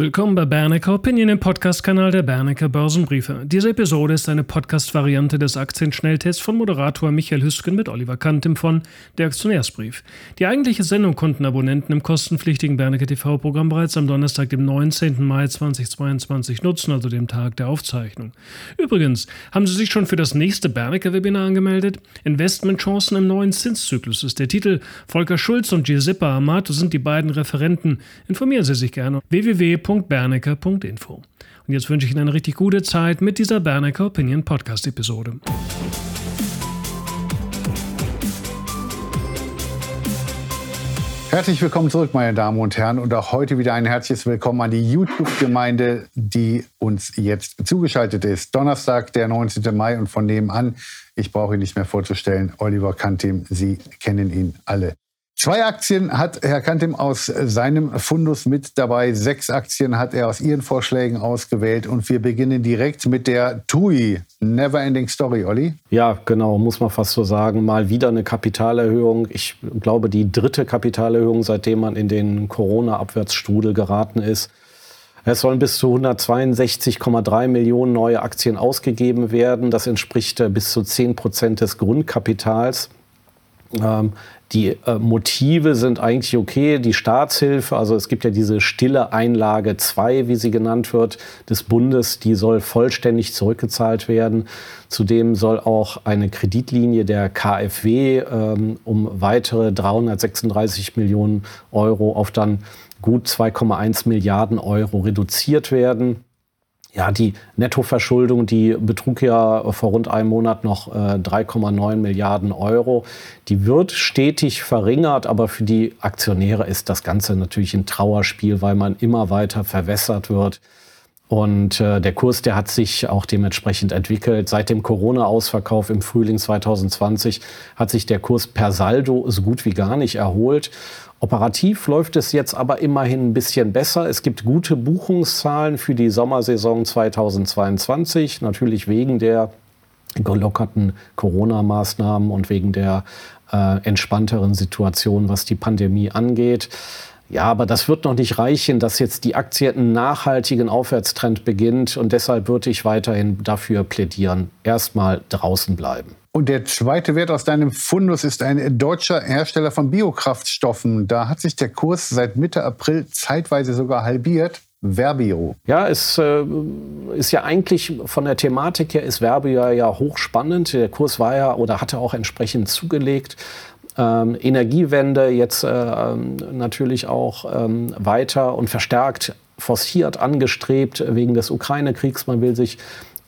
Willkommen bei Bernecker Opinion, im Podcast-Kanal der Bernecker Börsenbriefe. Diese Episode ist eine Podcast-Variante des Aktienschnelltests von Moderator Michael Hüsken mit Oliver Kant im von Der Aktionärsbrief. Die eigentliche Sendung konnten Abonnenten im kostenpflichtigen Bernecker-TV-Programm bereits am Donnerstag, dem 19. Mai 2022 nutzen, also dem Tag der Aufzeichnung. Übrigens, haben Sie sich schon für das nächste Bernecker-Webinar angemeldet? Investmentchancen im neuen Zinszyklus ist der Titel. Volker Schulz und Giuseppe Amato sind die beiden Referenten. Informieren Sie sich gerne. www.bernecker.info. Und jetzt wünsche ich Ihnen eine richtig gute Zeit mit dieser Bernecker Opinion Podcast Episode. Herzlich willkommen zurück, meine Damen und Herren, und auch heute wieder ein herzliches Willkommen an die YouTube-Gemeinde, die uns jetzt zugeschaltet ist. Donnerstag, der 19. Mai, und von nebenan, ich brauche ihn nicht mehr vorzustellen, Oliver Kantim, Sie kennen ihn alle. 2 Aktien hat Herr Kantim aus seinem Fundus mit dabei, 6 Aktien hat er aus Ihren Vorschlägen ausgewählt, und wir beginnen direkt mit der TUI. Neverending Story, Olli? Ja, genau, muss man fast so sagen. Mal wieder eine Kapitalerhöhung. Ich glaube, die 3. Kapitalerhöhung, seitdem man in den Corona-Abwärtsstrudel geraten ist. Es sollen bis zu 162,3 Millionen neue Aktien ausgegeben werden. Das entspricht bis zu 10% des Grundkapitals. Die Motive sind eigentlich okay. Die Staatshilfe, also es gibt ja diese stille Einlage 2, wie sie genannt wird, des Bundes, die soll vollständig zurückgezahlt werden. Zudem soll auch eine Kreditlinie der KfW um weitere 336 Millionen Euro auf dann gut 2,1 Milliarden Euro reduziert werden. Ja, die Nettoverschuldung, die betrug ja vor rund einem Monat noch 3,9 Milliarden Euro. Die wird stetig verringert, aber für die Aktionäre ist das Ganze natürlich ein Trauerspiel, weil man immer weiter verwässert wird. Und der Kurs, der hat sich auch dementsprechend entwickelt. Seit dem Corona-Ausverkauf im Frühling 2020 hat sich der Kurs per Saldo so gut wie gar nicht erholt. Operativ läuft es jetzt aber immerhin ein bisschen besser. Es gibt gute Buchungszahlen für die Sommersaison 2022, natürlich wegen der gelockerten Corona-Maßnahmen und wegen der entspannteren Situation, was die Pandemie angeht. Ja, aber das wird noch nicht reichen, dass jetzt die Aktie einen nachhaltigen Aufwärtstrend beginnt. Und deshalb würde ich weiterhin dafür plädieren, erstmal draußen bleiben. Und der 2. Wert aus deinem Fundus ist ein deutscher Hersteller von Biokraftstoffen. Da hat sich der Kurs seit Mitte April zeitweise sogar halbiert. Verbio. Ja, es ist ja eigentlich von der Thematik her ist Verbio ja hochspannend. Der Kurs war ja oder hatte auch entsprechend zugelegt. Energiewende jetzt natürlich auch weiter und verstärkt, forciert, angestrebt wegen des Ukraine-Kriegs. Man will sich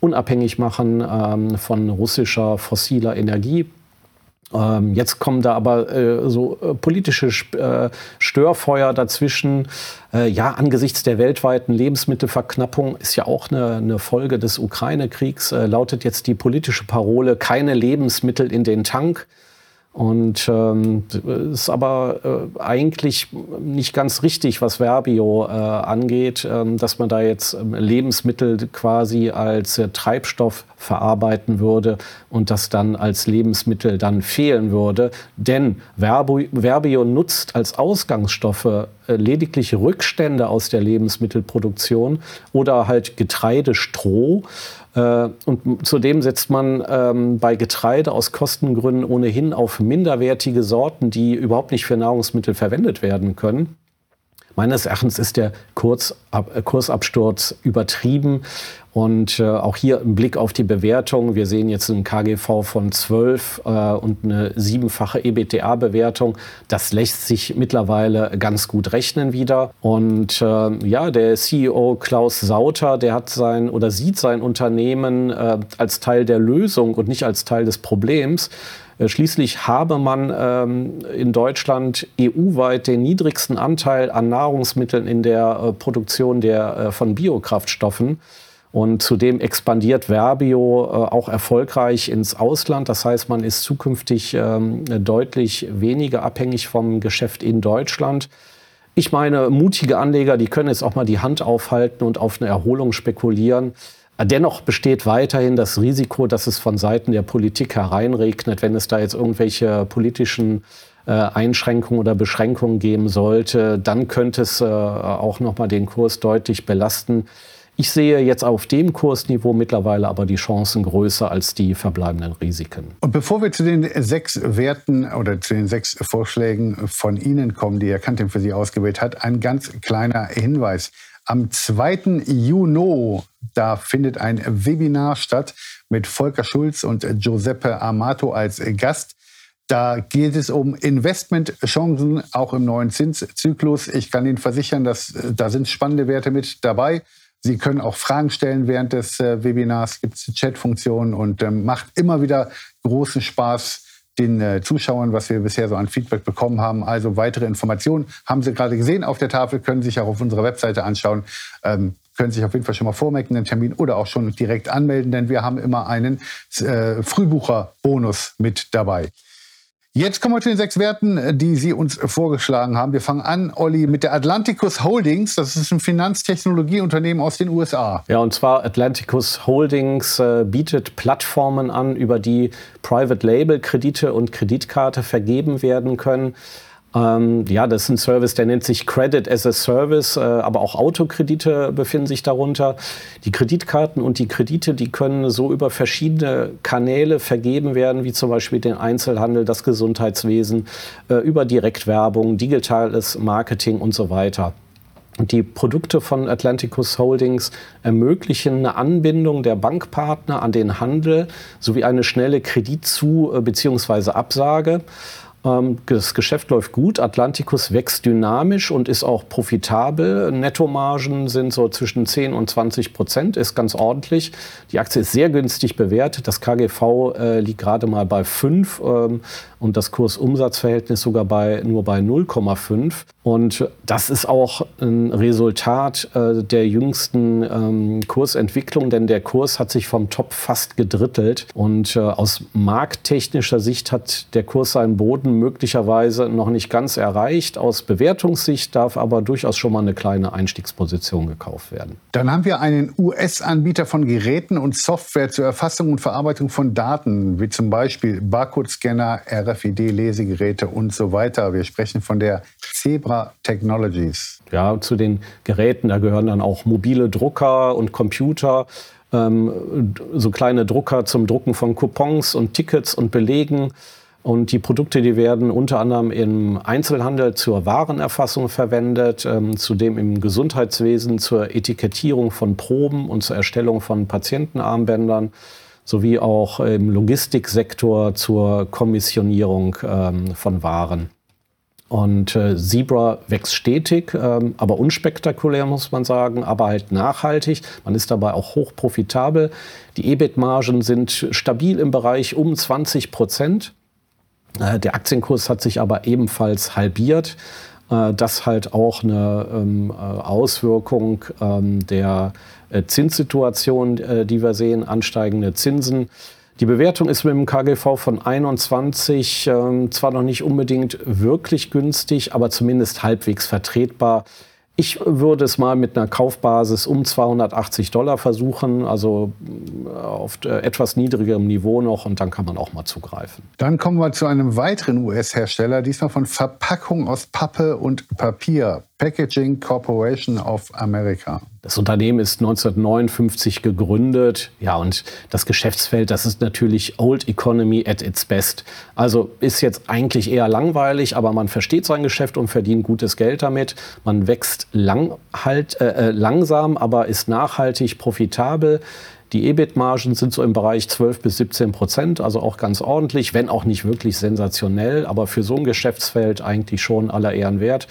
unabhängig machen von russischer fossiler Energie. Jetzt kommen da aber politische Störfeuer dazwischen. Ja, angesichts der weltweiten Lebensmittelverknappung ist ja auch eine Folge des Ukraine-Kriegs, lautet jetzt die politische Parole, keine Lebensmittel in den Tank. Und ist aber eigentlich nicht ganz richtig, was Verbio angeht, dass man da jetzt Lebensmittel quasi als Treibstoff verarbeiten würde und das dann als Lebensmittel dann fehlen würde. Denn Verbio nutzt als Ausgangsstoffe lediglich Rückstände aus der Lebensmittelproduktion oder halt Getreidestroh. Und zudem setzt man bei Getreide aus Kostengründen ohnehin auf minderwertige Sorten, die überhaupt nicht für Nahrungsmittel verwendet werden können. Meines Erachtens ist der Kursabsturz übertrieben. Und auch hier ein Blick auf die Bewertung. Wir sehen jetzt einen KGV von 12 und eine 7-fache EBITDA-Bewertung. Das lässt sich mittlerweile ganz gut rechnen wieder. Und ja, der CEO Klaus Sauter, der hat sieht sein Unternehmen als Teil der Lösung und nicht als Teil des Problems. Schließlich habe man in Deutschland EU-weit den niedrigsten Anteil an Nahrungsmitteln in der Produktion von Biokraftstoffen. Und zudem expandiert Verbio auch erfolgreich ins Ausland. Das heißt, man ist zukünftig deutlich weniger abhängig vom Geschäft in Deutschland. Ich meine, mutige Anleger, die können jetzt auch mal die Hand aufhalten und auf eine Erholung spekulieren. Dennoch besteht weiterhin das Risiko, dass es von Seiten der Politik hereinregnet, wenn es da jetzt irgendwelche politischen Einschränkungen oder Beschränkungen geben sollte, dann könnte es auch nochmal den Kurs deutlich belasten. Ich sehe jetzt auf dem Kursniveau mittlerweile aber die Chancen größer als die verbleibenden Risiken. Und bevor wir zu den 6 Werten oder zu den 6 Vorschlägen von Ihnen kommen, die Herr Kant für Sie ausgewählt hat, ein ganz kleiner Hinweis. Am 2. Juni, da findet ein Webinar statt mit Volker Schulz und Giuseppe Amato als Gast. Da geht es um Investmentchancen, auch im neuen Zinszyklus. Ich kann Ihnen versichern, da sind spannende Werte mit dabei. Sie können auch Fragen stellen während des Webinars, gibt es Chatfunktionen und macht immer wieder großen Spaß den Zuschauern, was wir bisher so an Feedback bekommen haben. Also weitere Informationen haben Sie gerade gesehen auf der Tafel, können sich auch auf unserer Webseite anschauen, können sich auf jeden Fall schon mal vormerken, den Termin oder auch schon direkt anmelden, denn wir haben immer einen Frühbucherbonus mit dabei. Jetzt kommen wir zu den 6 Werten, die Sie uns vorgeschlagen haben. Wir fangen an, Olli, mit der Atlanticus Holdings. Das ist ein Finanztechnologieunternehmen aus den USA. Ja, und zwar Atlanticus Holdings bietet Plattformen an, über die Private-Label-Kredite und Kreditkarte vergeben werden können. Ja, das ist ein Service, der nennt sich Credit as a Service, aber auch Autokredite befinden sich darunter. Die Kreditkarten und die Kredite, die können so über verschiedene Kanäle vergeben werden, wie zum Beispiel den Einzelhandel, das Gesundheitswesen, über Direktwerbung, digitales Marketing und so weiter. Die Produkte von Atlanticus Holdings ermöglichen eine Anbindung der Bankpartner an den Handel sowie eine schnelle Kreditzu- bzw. Absage. Das Geschäft läuft gut, Atlanticus wächst dynamisch und ist auch profitabel. Nettomargen sind so zwischen 10% und 20%, ist ganz ordentlich. Die Aktie ist sehr günstig bewertet, das KGV liegt gerade mal bei 5 und das Kursumsatzverhältnis sogar nur bei 0,5. Und das ist auch ein Resultat der jüngsten Kursentwicklung, denn der Kurs hat sich vom Top fast gedrittelt. Und aus markttechnischer Sicht hat der Kurs seinen Boden möglicherweise noch nicht ganz erreicht. Aus Bewertungssicht darf aber durchaus schon mal eine kleine Einstiegsposition gekauft werden. Dann haben wir einen US-Anbieter von Geräten und Software zur Erfassung und Verarbeitung von Daten, wie zum Beispiel Barcode-Scanner, RFID-Lesegeräte und so weiter. Wir sprechen von der Zebra Technologies. Ja, zu den Geräten, da gehören dann auch mobile Drucker und Computer. So kleine Drucker zum Drucken von Coupons und Tickets und Belegen. Und die Produkte, die werden unter anderem im Einzelhandel zur Warenerfassung verwendet, zudem im Gesundheitswesen zur Etikettierung von Proben und zur Erstellung von Patientenarmbändern sowie auch im Logistiksektor zur Kommissionierung von Waren. Und Zebra wächst stetig, aber unspektakulär, muss man sagen, aber halt nachhaltig. Man ist dabei auch hoch profitabel. Die EBIT-Margen sind stabil im Bereich um 20%. Der Aktienkurs hat sich aber ebenfalls halbiert. Das halt auch eine Auswirkung der Zinssituation, die wir sehen, ansteigende Zinsen. Die Bewertung ist mit dem KGV von 21 zwar noch nicht unbedingt wirklich günstig, aber zumindest halbwegs vertretbar. Ich würde es mal mit einer Kaufbasis um $280 versuchen, also auf etwas niedrigerem Niveau noch, und dann kann man auch mal zugreifen. Dann kommen wir zu einem weiteren US-Hersteller, diesmal von Verpackung aus Pappe und Papier, Packaging Corporation of America. Das Unternehmen ist 1959 gegründet, ja, und das Geschäftsfeld, das ist natürlich Old Economy at its best. Also ist jetzt eigentlich eher langweilig, aber man versteht sein Geschäft und verdient gutes Geld damit. Man wächst langsam, aber ist nachhaltig profitabel. Die EBIT-Margen sind so im Bereich 12% bis 17%, also auch ganz ordentlich, wenn auch nicht wirklich sensationell, aber für so ein Geschäftsfeld eigentlich schon aller Ehren wert.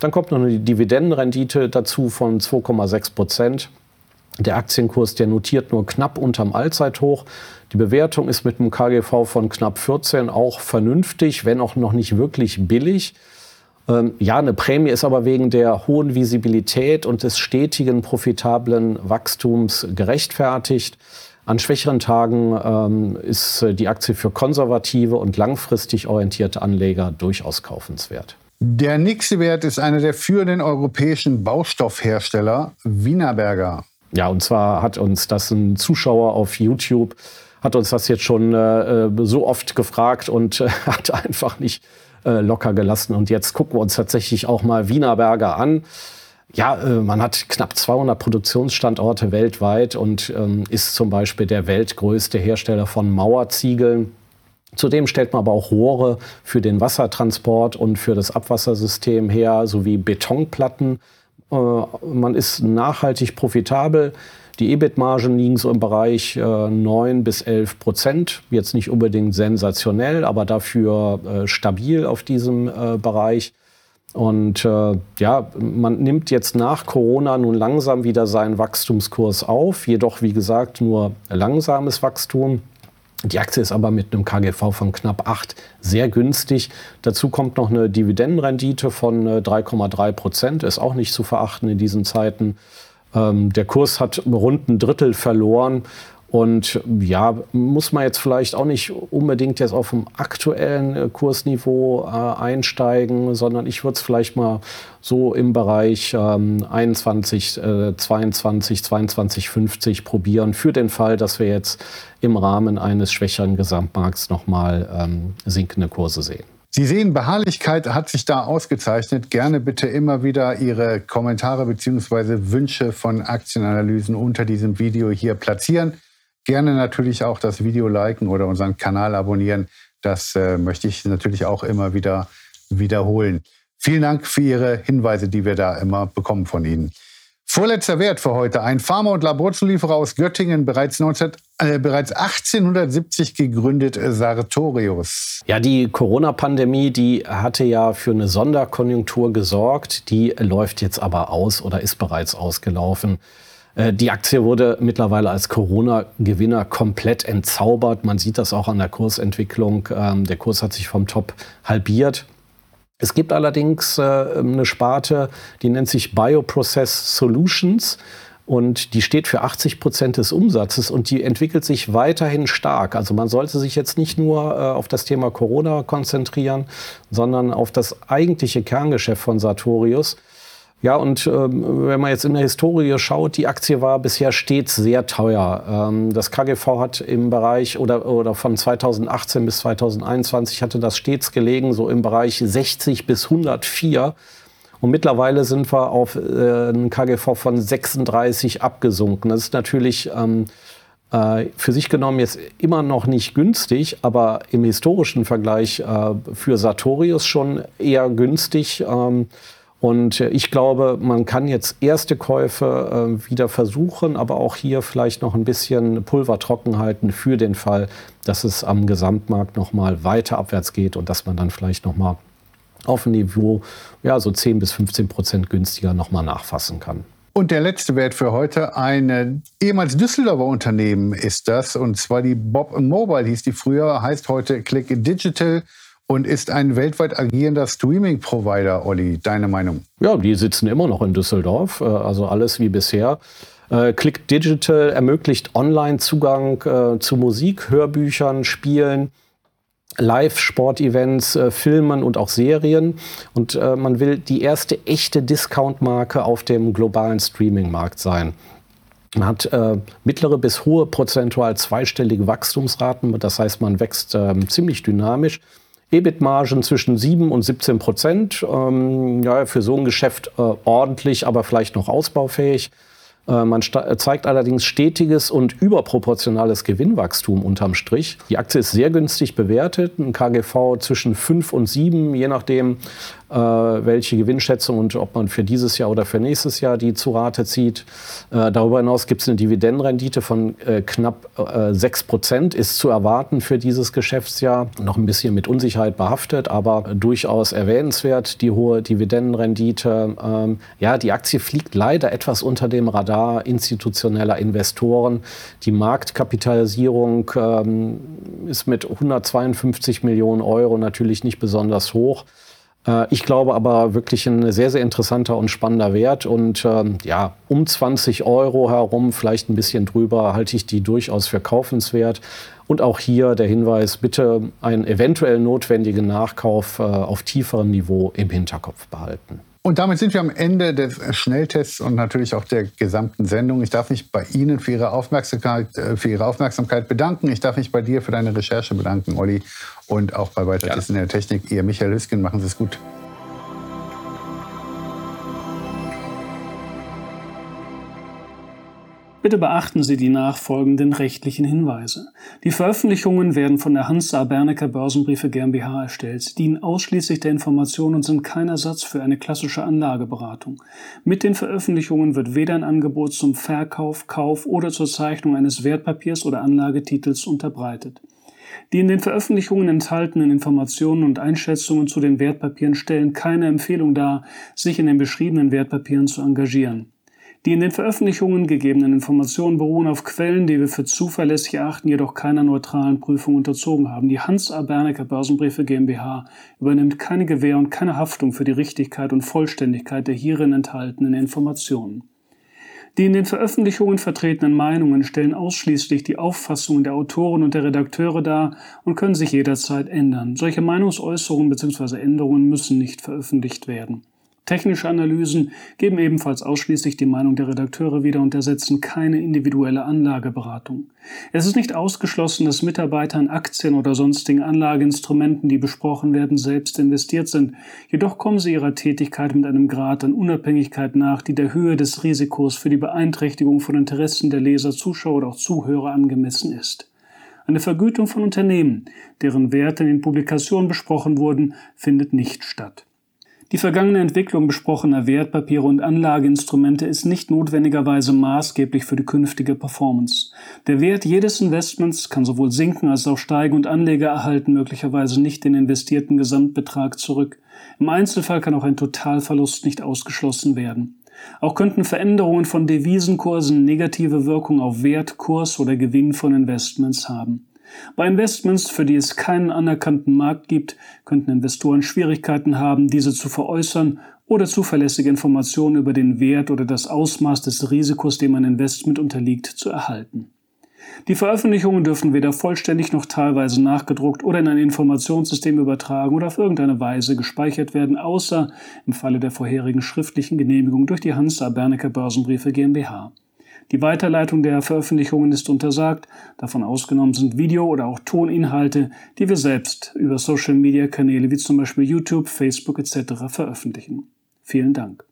Dann kommt noch eine Dividendenrendite dazu von 2,6%. Der Aktienkurs, der notiert nur knapp unterm Allzeithoch. Die Bewertung ist mit einem KGV von knapp 14 auch vernünftig, wenn auch noch nicht wirklich billig. Ja, eine Prämie ist aber wegen der hohen Visibilität und des stetigen profitablen Wachstums gerechtfertigt. An schwächeren Tagen ist die Aktie für konservative und langfristig orientierte Anleger durchaus kaufenswert. Der nächste Wert ist einer der führenden europäischen Baustoffhersteller, Wienerberger. Ja, und zwar hat uns das ein Zuschauer auf YouTube, hat uns das jetzt schon so oft gefragt und hat einfach nicht locker gelassen. Und jetzt gucken wir uns tatsächlich auch mal Wienerberger an. Ja, man hat knapp 200 Produktionsstandorte weltweit und ist zum Beispiel der weltgrößte Hersteller von Mauerziegeln. Zudem stellt man aber auch Rohre für den Wassertransport und für das Abwassersystem her, sowie Betonplatten. Man ist nachhaltig profitabel. Die EBIT-Margen liegen so im Bereich 9 bis 11%. Jetzt nicht unbedingt sensationell, aber dafür stabil auf diesem Bereich. Und ja, man nimmt jetzt nach Corona nun langsam wieder seinen Wachstumskurs auf. Jedoch, wie gesagt, nur langsames Wachstum. Die Aktie ist aber mit einem KGV von knapp 8 sehr günstig. Dazu kommt noch eine Dividendenrendite von 3,3%. Ist auch nicht zu verachten in diesen Zeiten. Der Kurs hat rund ein Drittel verloren. Und ja, muss man jetzt vielleicht auch nicht unbedingt jetzt auf dem aktuellen Kursniveau einsteigen, sondern ich würde es vielleicht mal so im Bereich 22,50 probieren, für den Fall, dass wir jetzt im Rahmen eines schwächeren Gesamtmarkts nochmal sinkende Kurse sehen. Sie sehen, Beharrlichkeit hat sich da ausgezeichnet. Gerne bitte immer wieder Ihre Kommentare bzw. Wünsche von Aktienanalysen unter diesem Video hier platzieren. Gerne natürlich auch das Video liken oder unseren Kanal abonnieren. Das möchte ich natürlich auch immer wieder wiederholen. Vielen Dank für Ihre Hinweise, die wir da immer bekommen von Ihnen. Vorletzter Wert für heute. Ein Pharma- und Laborzulieferer aus Göttingen, bereits 1870 gegründet, Sartorius. Ja, die Corona-Pandemie, die hatte ja für eine Sonderkonjunktur gesorgt. Die läuft jetzt aber aus oder ist bereits ausgelaufen. Die Aktie wurde mittlerweile als Corona-Gewinner komplett entzaubert. Man sieht das auch an der Kursentwicklung. Der Kurs hat sich vom Top halbiert. Es gibt allerdings eine Sparte, die nennt sich Bioprocess Solutions. Und die steht für 80% des Umsatzes und die entwickelt sich weiterhin stark. Also man sollte sich jetzt nicht nur auf das Thema Corona konzentrieren, sondern auf das eigentliche Kerngeschäft von Sartorius. Ja, und wenn man jetzt in der Historie schaut, die Aktie war bisher stets sehr teuer. Das KGV hat im Bereich, oder von 2018 bis 2021 hatte das stets gelegen, so im Bereich 60 bis 104. Und mittlerweile sind wir auf einen KGV von 36 abgesunken. Das ist natürlich für sich genommen jetzt immer noch nicht günstig, aber im historischen Vergleich für Sartorius schon eher günstig. Und ich glaube, man kann jetzt erste Käufe wieder versuchen, aber auch hier vielleicht noch ein bisschen Pulver trocken halten für den Fall, dass es am Gesamtmarkt nochmal weiter abwärts geht und dass man dann vielleicht nochmal auf ein Niveau, ja, so 10 bis 15% günstiger nochmal nachfassen kann. Und der letzte Wert für heute, ein ehemals Düsseldorfer Unternehmen ist das, und zwar die Bob Mobile hieß die früher, heißt heute Click Digital. Und ist ein weltweit agierender Streaming-Provider, Olli. Deine Meinung? Ja, die sitzen immer noch in Düsseldorf, also alles wie bisher. Click Digital ermöglicht Online-Zugang zu Musik, Hörbüchern, Spielen, Live-Sport-Events, Filmen und auch Serien. Und man will die erste echte Discount-Marke auf dem globalen Streaming-Markt sein. Man hat mittlere bis hohe prozentual zweistellige Wachstumsraten. Das heißt, man wächst ziemlich dynamisch. EBIT-Margen zwischen 7 und 17%. Ja, für so ein Geschäft ordentlich, aber vielleicht noch ausbaufähig. Man zeigt allerdings stetiges und überproportionales Gewinnwachstum unterm Strich. Die Aktie ist sehr günstig bewertet, ein KGV zwischen 5 und 7, je nachdem, welche Gewinnschätzung und ob man für dieses Jahr oder für nächstes Jahr die zu Rate zieht. Darüber hinaus gibt es eine Dividendenrendite von knapp 6%, ist zu erwarten für dieses Geschäftsjahr. Noch ein bisschen mit Unsicherheit behaftet, aber durchaus erwähnenswert, die hohe Dividendenrendite. Ja, die Aktie fliegt leider etwas unter dem Radar institutioneller Investoren. Die Marktkapitalisierung ist mit 152 Millionen Euro natürlich nicht besonders hoch. Ich glaube aber wirklich ein sehr, sehr interessanter und spannender Wert. Und ja, um 20 Euro herum, vielleicht ein bisschen drüber, halte ich die durchaus für kaufenswert. Und auch hier der Hinweis, bitte einen eventuell notwendigen Nachkauf auf tieferem Niveau im Hinterkopf behalten. Und damit sind wir am Ende des Schnelltests und natürlich auch der gesamten Sendung. Ich darf mich bei Ihnen für Ihre Aufmerksamkeit bedanken. Ich darf mich bei dir für deine Recherche bedanken, Olli. Und auch bei Weitertis in der Technik. Ihr Michael Hüsken, machen Sie es gut. Bitte beachten Sie die nachfolgenden rechtlichen Hinweise. Die Veröffentlichungen werden von der Hans A. Bernecker Börsenbriefe GmbH erstellt, dienen ausschließlich der Information und sind kein Ersatz für eine klassische Anlageberatung. Mit den Veröffentlichungen wird weder ein Angebot zum Verkauf, Kauf oder zur Zeichnung eines Wertpapiers oder Anlagetitels unterbreitet. Die in den Veröffentlichungen enthaltenen Informationen und Einschätzungen zu den Wertpapieren stellen keine Empfehlung dar, sich in den beschriebenen Wertpapieren zu engagieren. Die in den Veröffentlichungen gegebenen Informationen beruhen auf Quellen, die wir für zuverlässig erachten, jedoch keiner neutralen Prüfung unterzogen haben. Die Hans A. Bernecker Börsenbriefe GmbH übernimmt keine Gewähr und keine Haftung für die Richtigkeit und Vollständigkeit der hierin enthaltenen Informationen. Die in den Veröffentlichungen vertretenen Meinungen stellen ausschließlich die Auffassungen der Autoren und der Redakteure dar und können sich jederzeit ändern. Solche Meinungsäußerungen bzw. Änderungen müssen nicht veröffentlicht werden. Technische Analysen geben ebenfalls ausschließlich die Meinung der Redakteure wieder und ersetzen keine individuelle Anlageberatung. Es ist nicht ausgeschlossen, dass Mitarbeiter in Aktien oder sonstigen Anlageinstrumenten, die besprochen werden, selbst investiert sind. Jedoch kommen sie ihrer Tätigkeit mit einem Grad an Unabhängigkeit nach, die der Höhe des Risikos für die Beeinträchtigung von Interessen der Leser, Zuschauer oder auch Zuhörer angemessen ist. Eine Vergütung von Unternehmen, deren Werte in den Publikationen besprochen wurden, findet nicht statt. Die vergangene Entwicklung besprochener Wertpapiere und Anlageinstrumente ist nicht notwendigerweise maßgeblich für die künftige Performance. Der Wert jedes Investments kann sowohl sinken als auch steigen und Anleger erhalten möglicherweise nicht den investierten Gesamtbetrag zurück. Im Einzelfall kann auch ein Totalverlust nicht ausgeschlossen werden. Auch könnten Veränderungen von Devisenkursen negative Wirkung auf Wert, Kurs oder Gewinn von Investments haben. Bei Investments, für die es keinen anerkannten Markt gibt, könnten Investoren Schwierigkeiten haben, diese zu veräußern oder zuverlässige Informationen über den Wert oder das Ausmaß des Risikos, dem ein Investment unterliegt, zu erhalten. Die Veröffentlichungen dürfen weder vollständig noch teilweise nachgedruckt oder in ein Informationssystem übertragen oder auf irgendeine Weise gespeichert werden, außer im Falle der vorherigen schriftlichen Genehmigung durch die Hans A. Bernecker Börsenbriefe GmbH. Die Weiterleitung der Veröffentlichungen ist untersagt, davon ausgenommen sind Video- oder auch Toninhalte, die wir selbst über Social-Media-Kanäle wie zum Beispiel YouTube, Facebook etc. veröffentlichen. Vielen Dank.